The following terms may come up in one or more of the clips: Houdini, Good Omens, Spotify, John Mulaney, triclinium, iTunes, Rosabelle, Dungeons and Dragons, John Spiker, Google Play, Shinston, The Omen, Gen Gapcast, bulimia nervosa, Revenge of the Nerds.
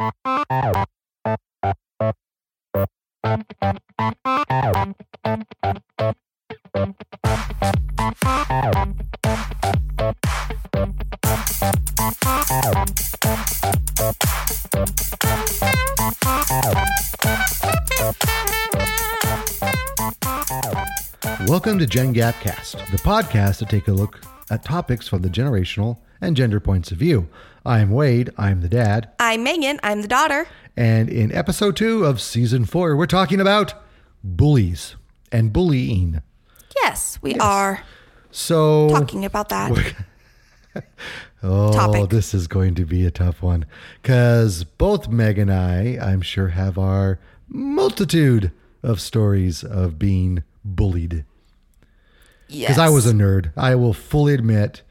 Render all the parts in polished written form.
Welcome to Gen Gapcast, the podcast to take a look at topics from the generational and gender points of view. I'm Wade, I'm the dad. I'm Megan, I'm the daughter. And in episode 2 of season 4, we're talking about bullies and bullying. Yes, we are. So talking about that. This is going to be a tough one because both Meg and I, I'm sure, have our multitude of stories of being bullied. Because I was a nerd. I will fully admit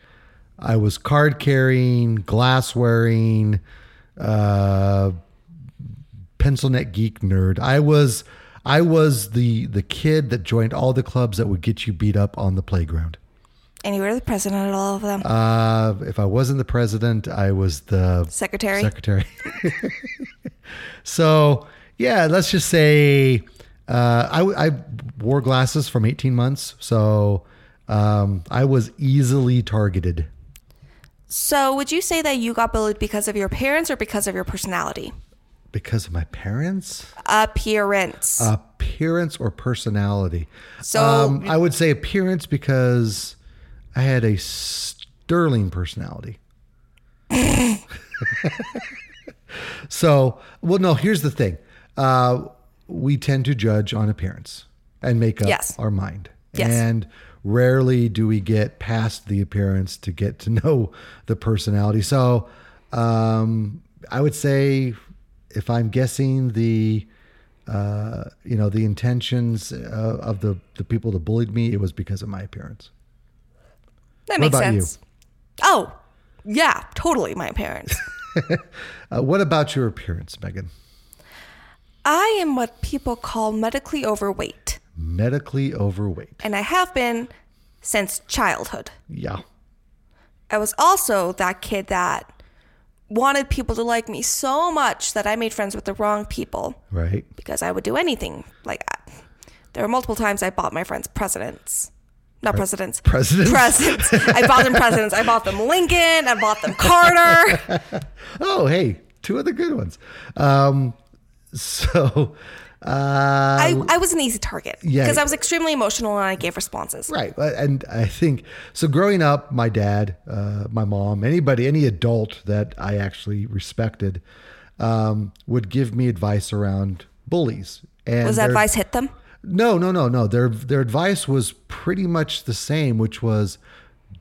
I was card carrying, glass wearing, pencil neck geek nerd. I was the kid that joined all the clubs that would get you beat up on the playground. And you were the president at all of them? If I wasn't the president, I was the secretary. So yeah, let's just say I wore glasses from 18 months, so I was easily targeted. So would you say that you got bullied because of your parents or because of your personality? Because of my parents? Appearance. Appearance or personality. So I would say appearance because I had a sterling personality. So, well, no, here's the thing. We tend to judge on appearance and make up our mind. Yes. And rarely do we get past the appearance to get to know the personality. So I would say, if I'm guessing the intentions of the people that bullied me, it was because of my appearance. That makes sense. You? Oh, yeah, totally my appearance. What about your appearance, Megan? I am what people call medically overweight. Medically overweight. And I have been since childhood. Yeah. I was also that kid that wanted people to like me so much that I made friends with the wrong people. Right. Because I would do anything like that. There were multiple times I bought my friends presidents. Presents. I bought them presidents. I bought them Lincoln. I bought them Carter. Oh, hey, two other good ones. So I was an easy target because I was extremely emotional and I gave responses. Right. And I think so growing up, my dad, my mom, anybody, any adult that I actually respected would give me advice around bullies. And was that advice hit them? No. Their advice was pretty much the same, which was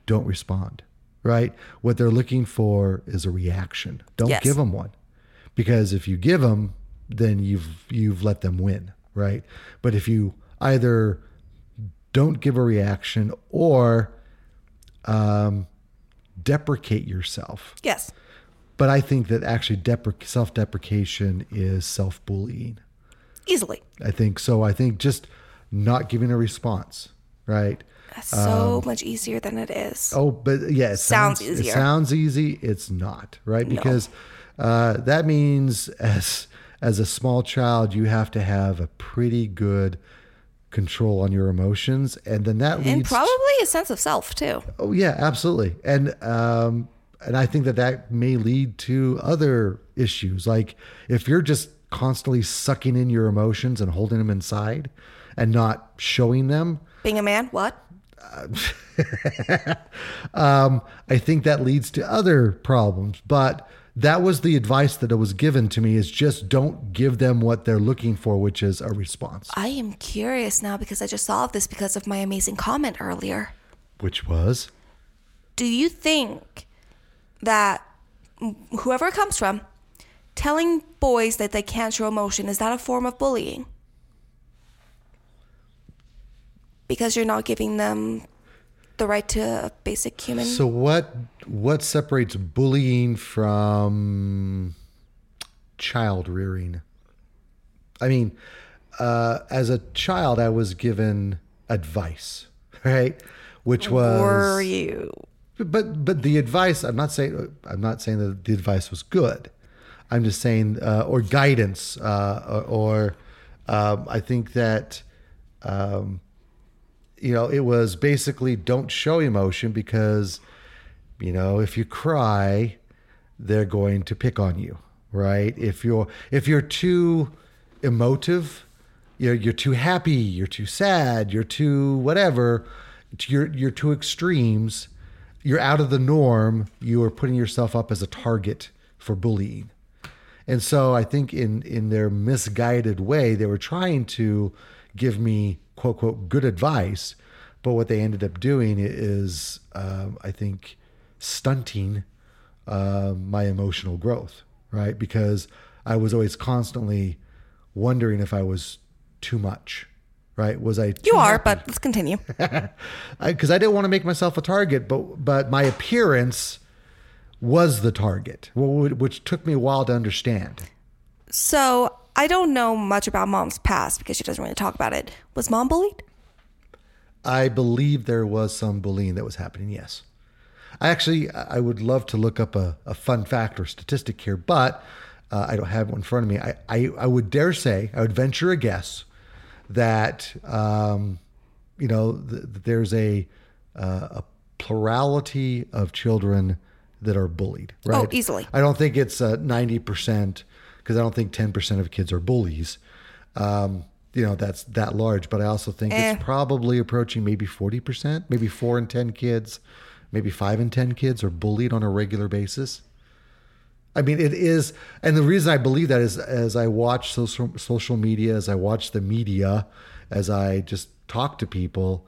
don't respond. Right. What they're looking for is a reaction. Don't give them one, because if you give them, then you've let them win, right? But if you either don't give a reaction or deprecate yourself. Yes. But I think that actually self-deprecation is self-bullying. Easily. I think so. I think just not giving a response, right? That's so much easier than it is. Oh, but yeah, it sounds easier. It sounds easy. It's not, right? No. Because that means as a small child, you have to have a pretty good control on your emotions. And then that leads... And probably a sense of self, too. Oh, yeah, absolutely. And I think that may lead to other issues. Like, if you're just constantly sucking in your emotions and holding them inside and not showing them... Being a man, what? I think that leads to other problems, but... That was the advice that was given to me, is just don't give them what they're looking for, which is a response. I am curious now because I just saw this because of my amazing comment earlier. Which was? Do you think that whoever it comes from, telling boys that they can't show emotion, is that a form of bullying? Because you're not giving them the right to basic human. So what separates bullying from child rearing? I mean, as a child, I was given advice, right? Which was... Were you? But the advice, I'm not saying that the advice was good. I'm just saying, or guidance, I think that, it was basically don't show emotion because, if you cry, they're going to pick on you, right? If you're too emotive, you're too happy, you're too sad, you're too whatever, you're too extremes, you're out of the norm, you are putting yourself up as a target for bullying. And so I think in their misguided way, they were trying to give me quote, quote, good advice. But what they ended up doing is, I think, stunting my emotional growth, right? Because I was always constantly wondering if I was too much, right? Was I? You are, but let's continue. Because I didn't want to make myself a target, but my appearance was the target, which took me a while to understand. So I don't know much about Mom's past because she doesn't really talk about it. Was Mom bullied? I believe there was some bullying that was happening, yes. I would love to look up a fun fact or statistic here, but I don't have one in front of me. I would dare say, I would venture a guess that, there's a plurality of children that are bullied, right? Oh, easily. I don't think it's 90% because I don't think 10% of kids are bullies. That's that large, but I also think it's probably approaching maybe 40%, maybe 4 in 10 kids, maybe 5 in 10 kids are bullied on a regular basis. I mean, it is, and the reason I believe that is as I watch social media, as I watch the media, as I just talk to people,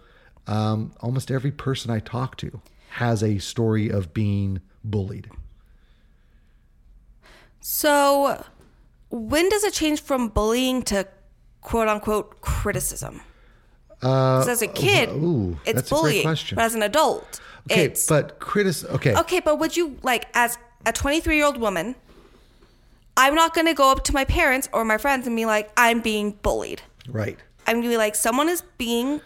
almost every person I talk to has a story of being bullied. So when does it change from bullying to quote unquote criticism? Because as a kid, it's bullying, but as an adult, okay, it's... But criticism, okay. Okay, but would you, as a 23-year-old woman, I'm not going to go up to my parents or my friends and be like, I'm being bullied. Right. I'm going to be like, someone is being...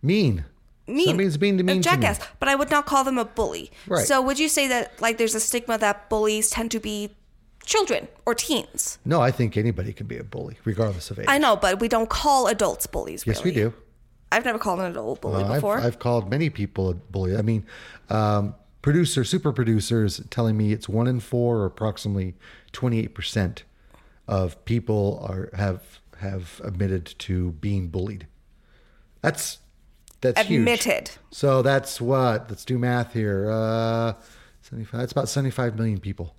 Mean. Somebody's being mean to me. A jackass. But I would not call them a bully. Right. So would you say that, there's a stigma that bullies tend to be children or teens? No, I think anybody can be a bully, regardless of age. I know, but we don't call adults bullies, really. Yes, we do. I've never called an adult bully before. I've called many people a bully. I mean... super producers telling me it's 1 in 4 or approximately 28% of people have admitted to being bullied. That's admitted. Huge. So that's what, let's do math here. 75, it's about 75 million people.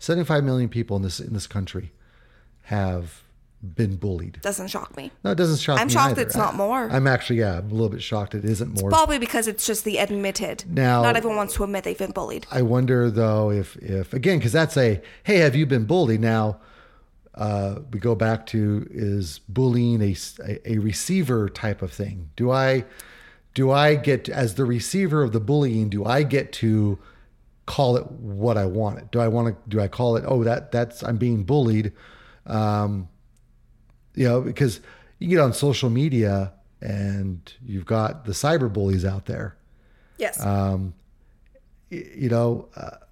75 million people in this country have been bullied. Doesn't shock me. No, it doesn't shock me. I'm shocked either. It's not more. I'm actually, I'm a little bit shocked it isn't more. It's probably because it's just the admitted. Now, not everyone wants to admit they've been bullied. I wonder though if again, because that's hey, have you been bullied? Now, we go back to, is bullying a receiver type of thing? Do I get, as the receiver of the bullying, do I get to call it what I want it? Do I call it, that's, I'm being bullied? Because you get on social media and you've got the cyber bullies out there. Yes.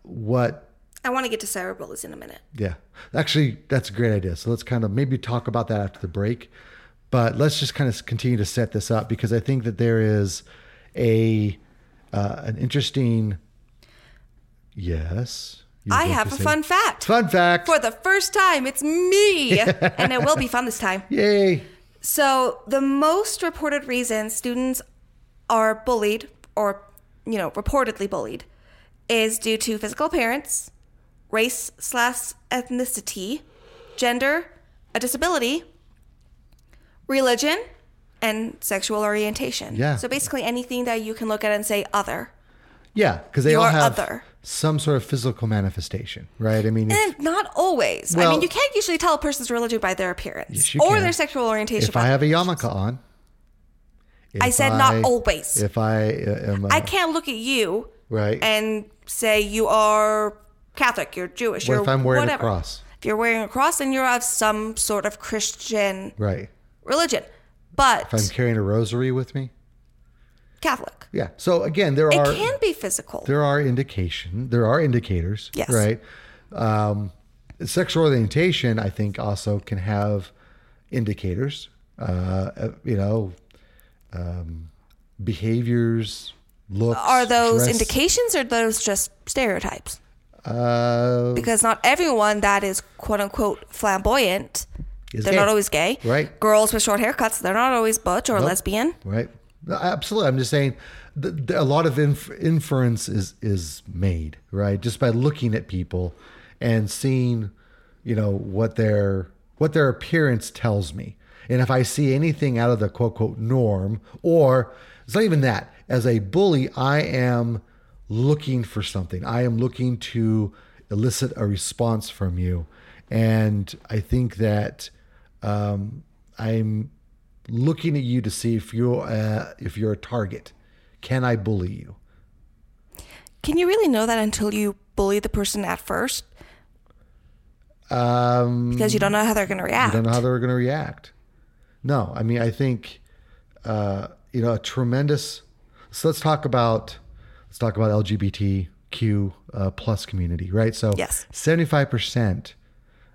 What? I want to get to cyber bullies in a minute. Yeah. Actually, that's a great idea. So let's kind of maybe talk about that after the break. But let's just kind of continue to set this up because I think that there is an interesting... Yes. I have a fun fact. Fun fact. For the first time, it's me. And it will be fun this time. Yay. So the most reported reason students are bullied or, reportedly bullied is due to physical appearance, race/ethnicity, gender, a disability, religion, and sexual orientation. Yeah. So basically anything that you can look at and say other. Yeah, because they all have other. Some sort of physical manifestation, right? I mean, and not always. Well, you can't usually tell a person's religion by their appearance or their sexual orientation. If I have a yarmulke on, I said not always. If I am, I can't look at you, right, and say you are Catholic, you're Jewish, you're whatever. What if I'm wearing a cross? If you're wearing a cross, then you're of some sort of Christian, right, religion. But if I'm carrying a rosary with me. Catholic. Yeah. So again, it can be physical. There are indicators. Yes. Right. Sexual orientation, I think, also can have indicators, behaviors, looks. Are those dress. Indications or are those just stereotypes? Because not everyone that is quote unquote flamboyant, they're gay. Not always gay. Right. Girls with short haircuts, they're not always butch or lesbian. Right. No, absolutely. I'm just saying a lot of inference is made, right? Just by looking at people and seeing, what their appearance tells me. And if I see anything out of the quote, quote, norm, or it's not even that, as a bully, I am looking for something. I am looking to elicit a response from you. And I think that I'm looking at you to see if you're a target. Can I bully you? Can you really know that until you bully the person at first? Because you don't know how they're going to react. No, I mean, I think a tremendous. So let's talk about LGBTQ plus community, right? So yes. 75%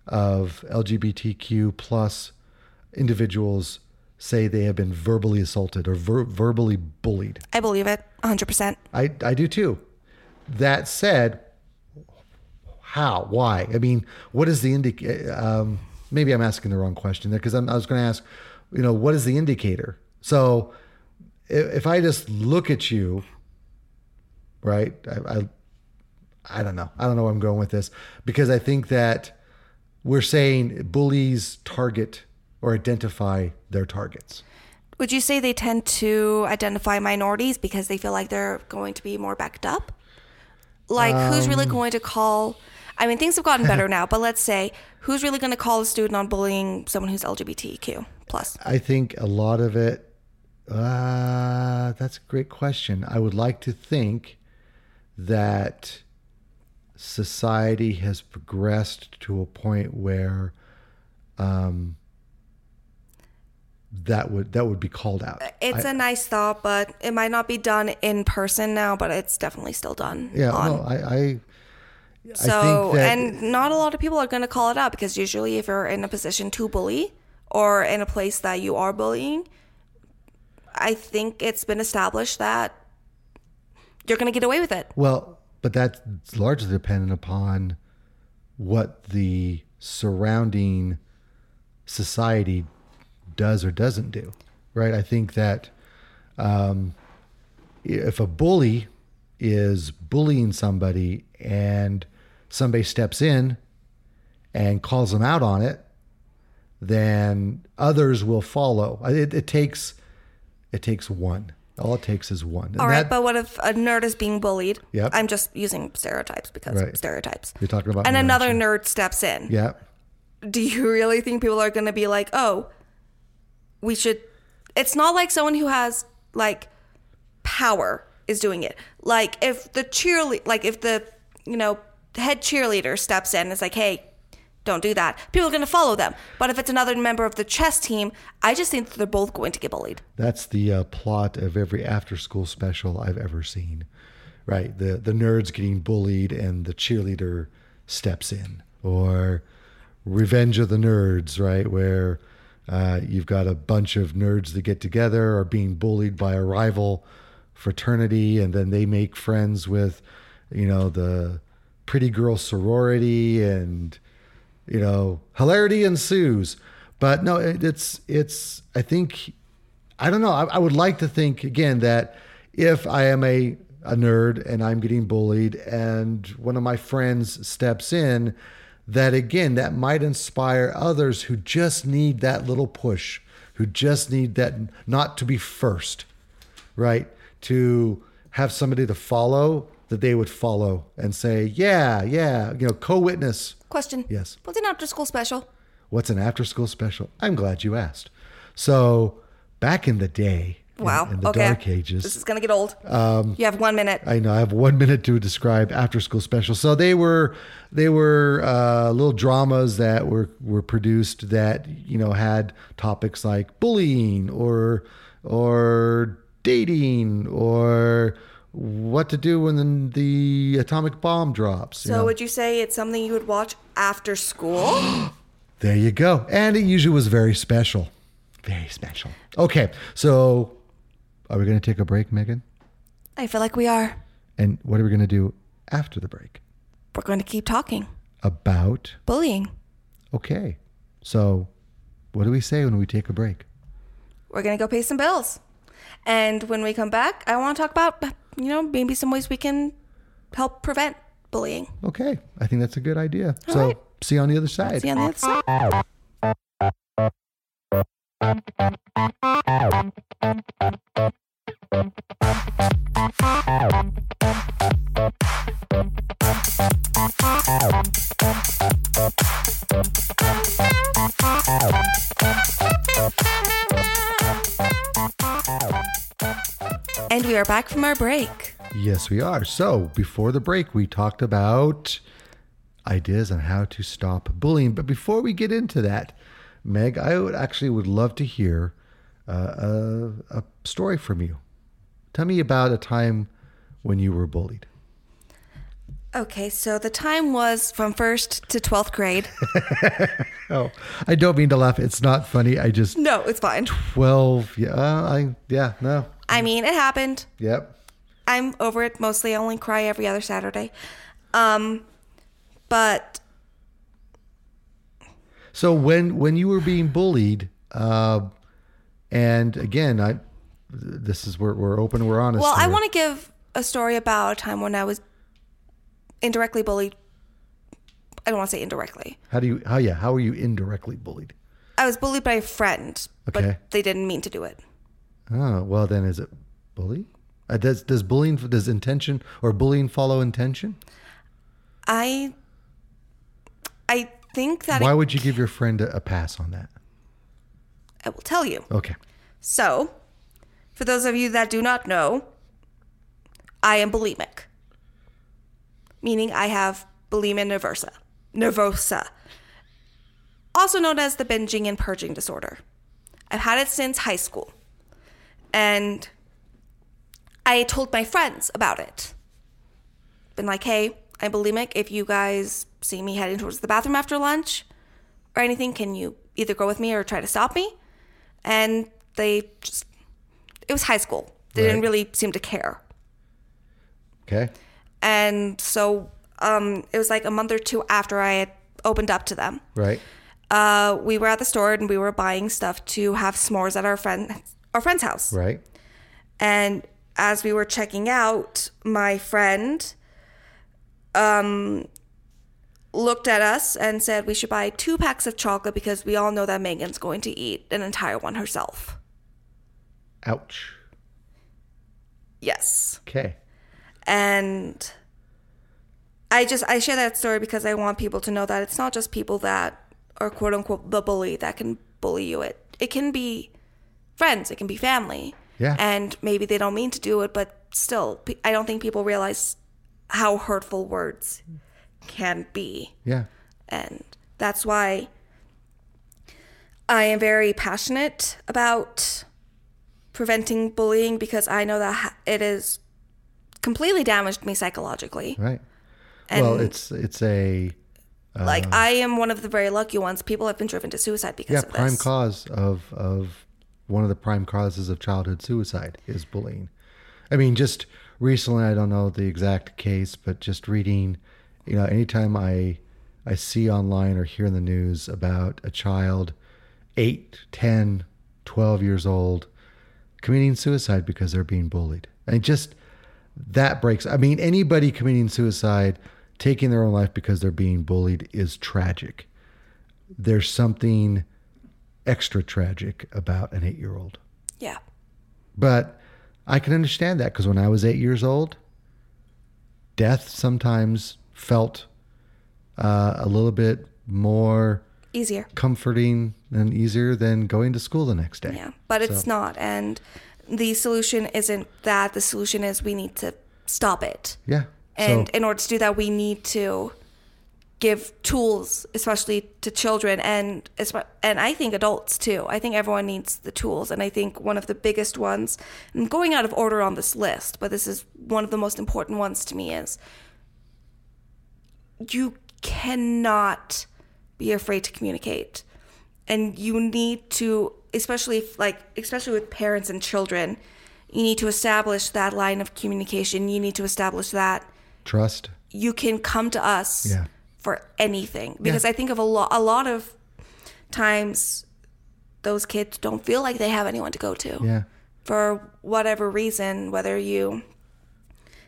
of LGBTQ plus individuals say they have been verbally assaulted or verbally bullied. I believe it 100%. I do too. That said, how? Why? I mean, what is the indicator? Maybe I'm asking the wrong question there because I was going to ask, what is the indicator? So if I just look at you, right? I don't know. I don't know where I'm going with this because I think that we're saying bullies target or identify their targets. Would you say they tend to identify minorities because they feel like they're going to be more backed up? Like who's really going to call... I mean, things have gotten better now, but let's say who's really going to call a student on bullying someone who's LGBTQ+. I think a lot of it... that's a great question. I would like to think that society has progressed to a point where... that would be called out. It's a nice thought, but it might not be done in person now, but it's definitely still done. Yeah, no, I think that, and not a lot of people are going to call it out because usually if you're in a position to bully or in a place that you are bullying, I think it's been established that you're going to get away with it. Well, but that's largely dependent upon what the surrounding society does or doesn't do, right? I think that if a bully is bullying somebody and somebody steps in and calls them out on it, then others will follow. It takes one. All it takes is one. All right, but what if a nerd is being bullied? Yep. I'm just using stereotypes because stereotypes. You're talking about and another nerd steps in. Yeah. Do you really think people are going to be like, oh, we should, it's not like someone who has like power is doing it. Like if the head cheerleader steps in, it's like, hey, don't do that. People are going to follow them. But if it's another member of the chess team, I just think that they're both going to get bullied. That's the plot of every after school special I've ever seen, right? The nerd's getting bullied and the cheerleader steps in, or Revenge of the Nerds, right? Where, you've got a bunch of nerds that get together or being bullied by a rival fraternity, and then they make friends with, the pretty girl sorority, and, hilarity ensues. But no, it's I think, I don't know. I would like to think again that if I am a nerd and I'm getting bullied and one of my friends steps in, that again, that might inspire others who just need that little push, who just need that not to be first, right? To have somebody to follow, that they would follow and say, yeah, co-witness. Question. Yes. What's an after-school special? What's an after-school special? I'm glad you asked. So back in the day, in the dark ages. This is going to get old. You have 1 minute. I know. I have 1 minute to describe after school specials. So they were little dramas that were produced that, had topics like bullying or dating or what to do when the atomic bomb drops. So would you say it's something you would watch after school? There you go. And it usually was very special. Very special. Okay. So are we going to take a break, Megan? I feel like we are. And what are we going to do after the break? We're going to keep talking. About? Bullying. Okay. So what do we say when we take a break? We're going to go pay some bills. And when we come back, I want to talk about, maybe some ways we can help prevent bullying. Okay. I think that's a good idea. All so right. See you on the other side. See you on the other side. And we are back from our break. Yes, we are. So before the break, we talked about ideas on how to stop bullying. But before we get into that, Meg, I would love to hear a story from you. Tell me about a time when you were bullied. Okay, so the time was from 1st to 12th grade. Oh, I don't mean to laugh. It's not funny. I just... No, it's fine. 12, no. I mean, it happened. Yep. I'm over it mostly. I only cry every other Saturday. But so when you were being bullied, and again, this is where we're open, we're honest. Well, I want to give a story about a time when I was indirectly bullied. I don't want to say indirectly. How were you indirectly bullied? I was bullied by a friend, okay. But they didn't mean to do it. Oh, well then, is it bullying? Does intention or bullying follow intention? I think that... Why would you give your friend a pass on that? I will tell you. Okay. So, for those of you that do not know, I am bulimic. Meaning I have bulimia nervosa. Also known as the binging and purging disorder. I've had it since high school. And I told my friends about it. Been like, hey, I'm bulimic. If you guys see me heading towards the bathroom after lunch or anything, can you either go with me or try to stop me? And they just, it was high school. They didn't really seem to care. Okay. And so it was like a month or two after I had opened up to them. Right. We were at the store and we were buying stuff to have s'mores at our friend's house. Right. And as we were checking out, my friend... looked at us and said we should buy 2 packs of chocolate because we all know that Megan's going to eat an entire one herself. Ouch. Yes. Okay. And I share that story because I want people to know that it's not just people that are quote unquote the bully that can bully you. It can be friends. It can be family. Yeah. And maybe they don't mean to do it, but still, I don't think people realize how hurtful words can be. Yeah. And that's why I am very passionate about preventing bullying, because I know that it has completely damaged me psychologically. Right. And well, it's a... like, I am one of the very lucky ones. People have been driven to suicide because of this. Yeah, prime cause of one of the prime causes of childhood suicide is bullying. I mean, just... Recently, I don't know the exact case, but just reading, anytime I see online or hear in the news about a child, 8, 10, 12 years old, committing suicide because they're being bullied. And just that breaks. I mean, anybody committing suicide, taking their own life because they're being bullied is tragic. There's something extra tragic about an 8-year-old. Yeah. But... I can understand that, because when I was 8 years old, death sometimes felt a little bit more easier, comforting and easier than going to school the next day. Yeah, but it's not. And the solution isn't that. The solution is we need to stop it. Yeah. And in order to do that, we need to give tools, especially to children and I think adults too. I think everyone needs the tools. And I think one of the biggest ones, I'm going out of order on this list, but this is one of the most important ones to me, is you cannot be afraid to communicate. And you need to, especially with parents and children, you need to establish that line of communication. You need to establish that trust. You can come to us for anything, because I think of a lot of times those kids don't feel like they have anyone to go to for whatever reason, whether you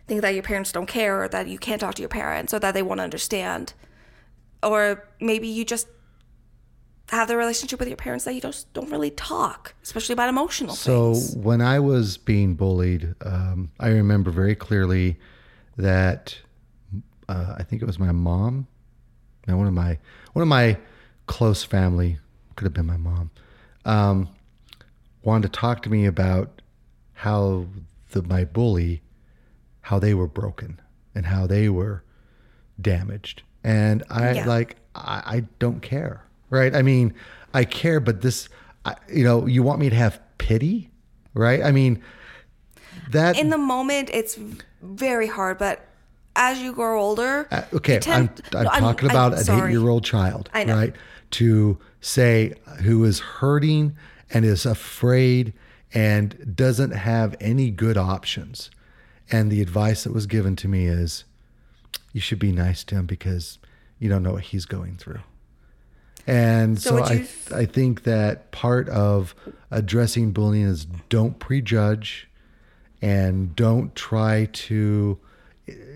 think that your parents don't care, or that you can't talk to your parents, or that they won't understand, or maybe you just have the relationship with your parents that you don't really talk, especially about emotional things. So when I was being bullied, I remember very clearly that I think it was my mom, and one of my close family, could have been my mom, wanted to talk to me about how my bully, how they were broken and how they were damaged, and I don't care. Right. I mean, I care, but this, you want me to have pity, right? I mean, that in the moment it's very hard, but as you grow older, I'm talking about an 8-year-old child, right? To say, who is hurting and is afraid and doesn't have any good options. And the advice that was given to me is, you should be nice to him because you don't know what he's going through. And so I think that part of addressing bullying is, don't prejudge and don't try to,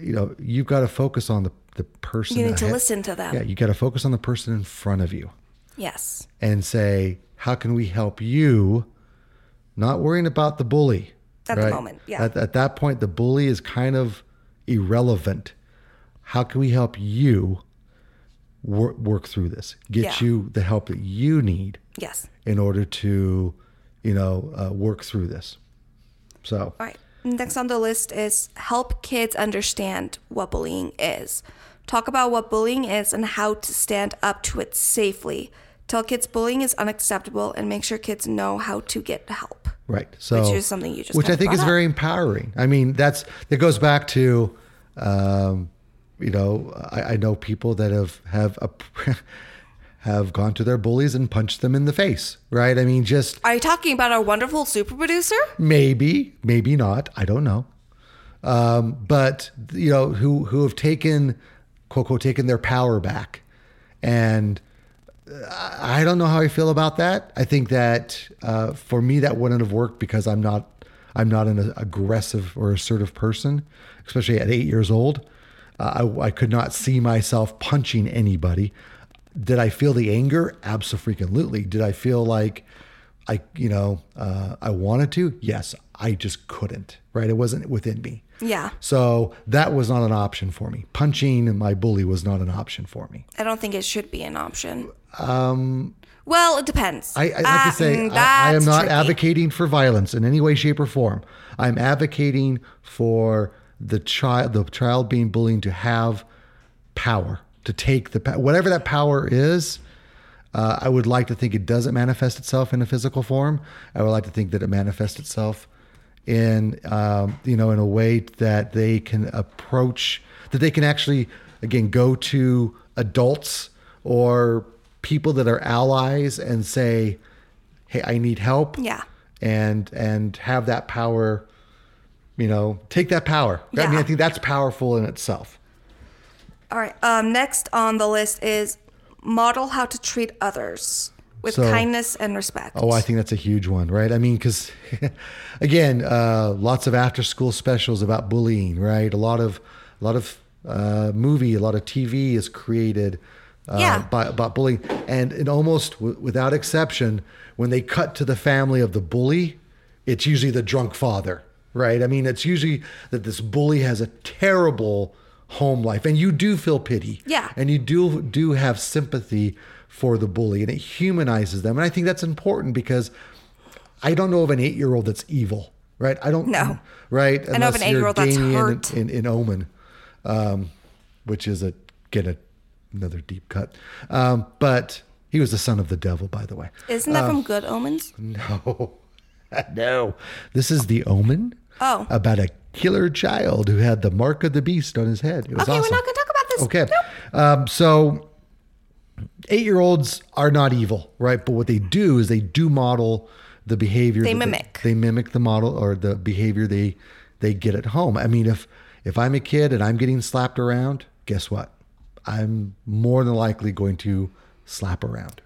you've got to focus on the person. You need to listen to them. Yeah, you got to focus on the person in front of you. Yes. And say, how can we help you? Not worrying about the bully. At the moment, yeah. At that point, the bully is kind of irrelevant. How can we help you work through this, get you the help that you need in order to, work through this. So, all right. Next on the list is help kids understand what bullying is. Talk about what bullying is and how to stand up to it safely. Tell kids bullying is unacceptable and make sure kids know how to get help. Right. So, which is something you just, which I think is very empowering. I mean, that goes back to, I know people that have gone to their bullies and punched them in the face, right? I mean, just... Are you talking about our wonderful super producer? Maybe, maybe not. I don't know. But, who have taken, quote, unquote, taken their power back. And I don't know how I feel about that. I think that for me, that wouldn't have worked because I'm not an aggressive or assertive person, especially at 8 years old. I could not see myself punching anybody. Did I feel the anger? Abso-freaking-lutely. Did I feel like I wanted to? Yes. I just couldn't, right? It wasn't within me. Yeah. So that was not an option for me. Punching my bully was not an option for me. I don't think it should be an option. Well, it depends. I like to say, I am not tricky. Advocating for violence in any way, shape, or form. I'm advocating for the child being bullied to have power, to take whatever that power is. I would like to think it doesn't manifest itself in a physical form. I would like to think that it manifests itself in, in a way that they can approach, that they can actually, again, go to adults or people that are allies and say, hey, I need help. Yeah. And have that power, take that power. Yeah. I mean, I think that's powerful in itself. All right. Next on the list is model how to treat others with kindness and respect. Oh, I think that's a huge one, right? I mean, because again, lots of after-school specials about bullying, right? A lot of movie, a lot of TV is created about bullying, and it almost without exception, when they cut to the family of the bully, it's usually the drunk father. Right. I mean, it's usually that this bully has a terrible home life, and you do feel pity. Yeah. And you do have sympathy for the bully, and it humanizes them. And I think that's important because I don't know of an 8-year-old that's evil. Right. I don't know. Right. I know of an 8-year-old that's hurt in Omen, which is a another deep cut. But he was the son of the devil, by the way. Isn't that from Good Omens? No. No. This is The Omen. Oh. About a killer child who had the mark of the beast on his head. It was awesome. We're not going to talk about this. Okay. Nope. So 8-year-olds are not evil, right? But what they do is they do model the behavior. They mimic. They mimic the model or the behavior they get at home. I mean, if I'm a kid and I'm getting slapped around, guess what? I'm more than likely going to slap around.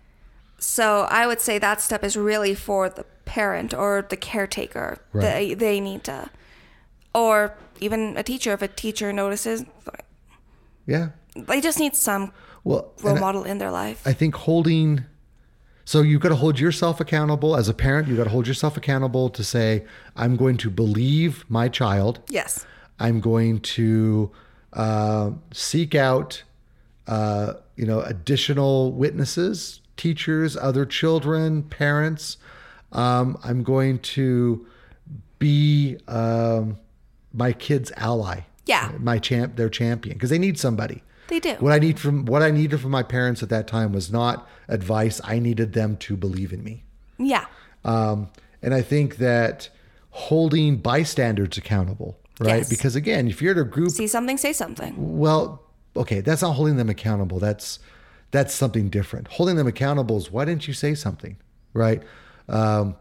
So I would say that step is really for the parent or the caretaker. Right. They need to, or even a teacher. If a teacher notices, yeah, they just need some role model in their life. I think holding. So you've got to hold yourself accountable as a parent. You've got to hold yourself accountable to say, I'm going to believe my child. Yes. I'm going to seek out, additional witnesses, teachers, other children, parents. I'm going to be my kid's ally. Yeah. Their champion, because they need somebody. They do. What I needed from my parents at that time was not advice. I needed them to believe in me. Yeah. And I think that holding bystanders accountable, right? Yes. Because again, if you're in a group, see something, say something. Well, okay, that's not holding them accountable. That's something different. Holding them accountable is, why didn't you say something, right? One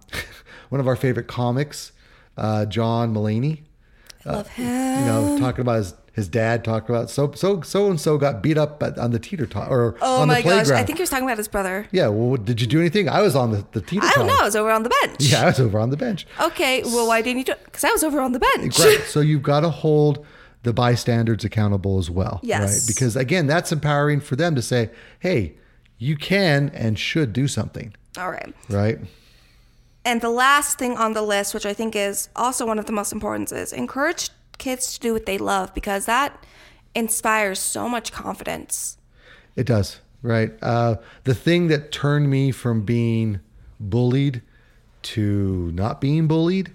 of our favorite comics, John Mulaney. I love him. Talking about his dad talked about so and so got beat up on the teeter tot or on the playground. Oh my gosh! I think he was talking about his brother. Yeah. Well, did you do anything? I was on the teeter tot. I don't know. I was over on the bench. Yeah, I was over on the bench. Okay. Well, why didn't you do it? Because I was over on the bench. Right. So you've got to hold the bystanders accountable as well. Yes. Right? Because again, that's empowering for them to say, "Hey, you can and should do something." All right. Right. And the last thing on the list, which I think is also one of the most important, is encourage kids to do what they love, because that inspires so much confidence. It does, right? The thing that turned me from being bullied to not being bullied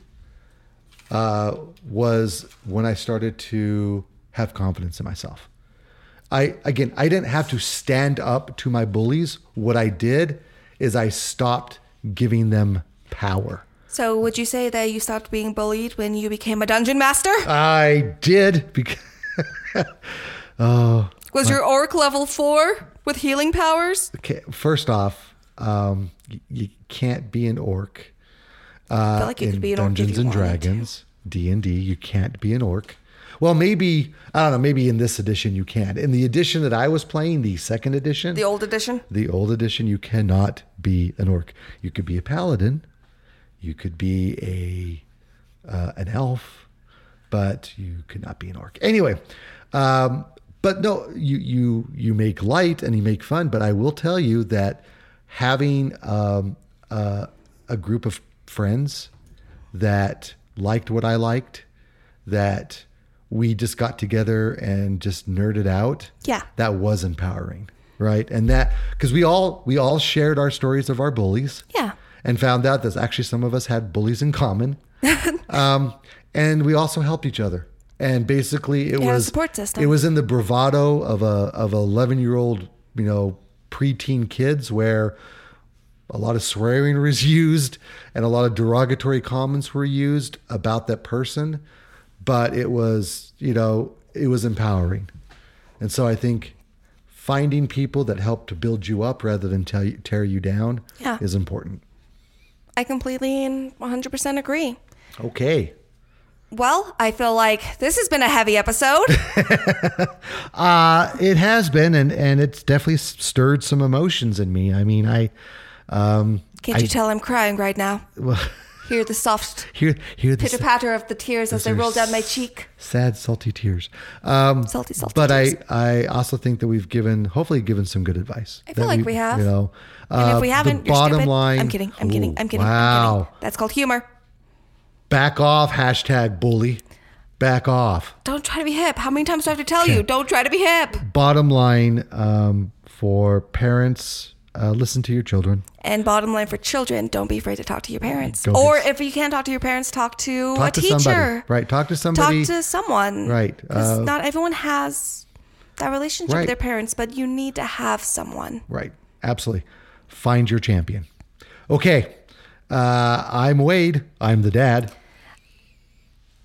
was when I started to have confidence in myself. I didn't have to stand up to my bullies. What I did is I stopped giving them power. So would you say that you stopped being bullied when you became a dungeon master? I did. Because was your orc level 4 with healing powers? Okay, first off, you can't be an orc. I feel like you could be an orc in Dungeons and Dragons, D&D. You can't be an orc. Well, maybe, I don't know, maybe in this edition you can. In the edition that I was playing, the second edition. The old edition, you cannot be an orc. You could be a paladin. You could be an elf, but you could not be an orc. Anyway, but no, you make light and you make fun. But I will tell you that having a group of friends that liked what I liked, that we just got together and just nerded out. Yeah, that was empowering, right? And that, because we all shared our stories of our bullies. Yeah. And found out that actually some of us had bullies in common. And we also helped each other. And basically it was a support system. It was in the bravado of an 11-year-old, preteen kids, where a lot of swearing was used and a lot of derogatory comments were used about that person. But it was, it was empowering. And so I think finding people that help to build you up rather than tear you down is important. I completely and 100% agree. Okay. Well, I feel like this has been a heavy episode. It has been, and it's definitely stirred some emotions in me. I mean, can't you tell I'm crying right now? Well, hear the soft pitter-patter of the tears as they roll down my cheek. Sad, salty tears. Salty tears. But I also think that we've hopefully given some good advice. I feel like we have. And if we haven't, you're stupid. I'm kidding. I'm kidding. Wow. I'm kidding. That's called humor. Back off, #bully. Back off. Don't try to be hip. How many times do I have to tell you? Don't try to be hip. Bottom line, for parents... listen to your children. And bottom line for children, don't be afraid to talk to your parents. If you can't talk to your parents, talk to a teacher. Somebody. Right. Talk to somebody. Talk to someone. Right. Because not everyone has that relationship with their parents, but you need to have someone. Right. Absolutely. Find your champion. Okay. I'm Wade. I'm the dad.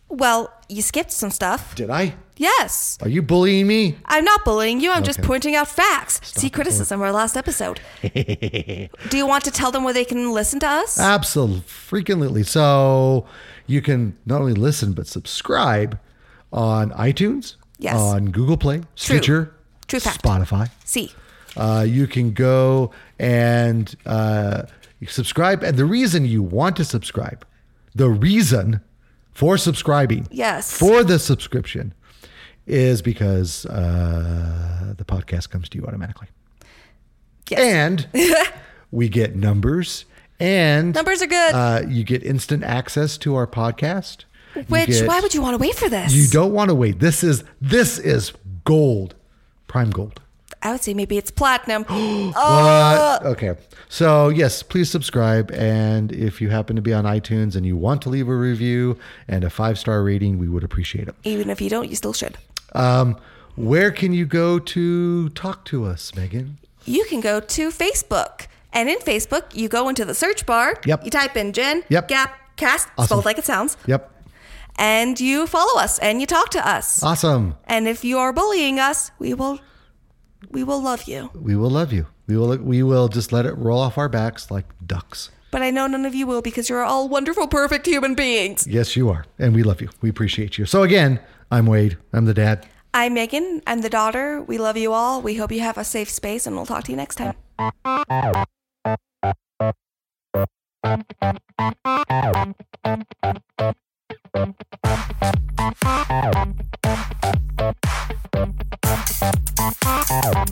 Well, you skipped some stuff. Did I? Yes. Are you bullying me? I'm not bullying you. I'm just pointing out facts. See criticism of our last episode. Do you want to tell them where they can listen to us? Absolutely. Frequently. So you can not only listen, but subscribe on iTunes. Yes. On Google Play. Stitcher. True fact. Spotify. See. You can go and subscribe. And the reason you want to subscribe, the reason for subscribing, yes, for the subscription, is because the podcast comes to you automatically. Yes. And we get numbers. And numbers are good. You get instant access to our podcast. Why would you want to wait for this? You don't want to wait. This is gold, prime gold. I would say maybe it's platinum. Okay. So yes, please subscribe. And if you happen to be on iTunes and you want to leave a review and a 5-star rating, we would appreciate it. Even if you don't, you still should. Where can you go to talk to us, Megan? You can go to Facebook. And in Facebook, you go into the search bar. Yep. You type in Gen Gapcast, awesome, spelled like it sounds. Yep. And you follow us and you talk to us. Awesome. And if you are bullying us, we will love you. We will love you. We will just let it roll off our backs like ducks. But I know none of you will, because you're all wonderful, perfect human beings. Yes, you are. And we love you. We appreciate you. So again, I'm Wade. I'm the dad. I'm Megan. I'm the daughter. We love you all. We hope you have a safe space, and we'll talk to you next time. Ow.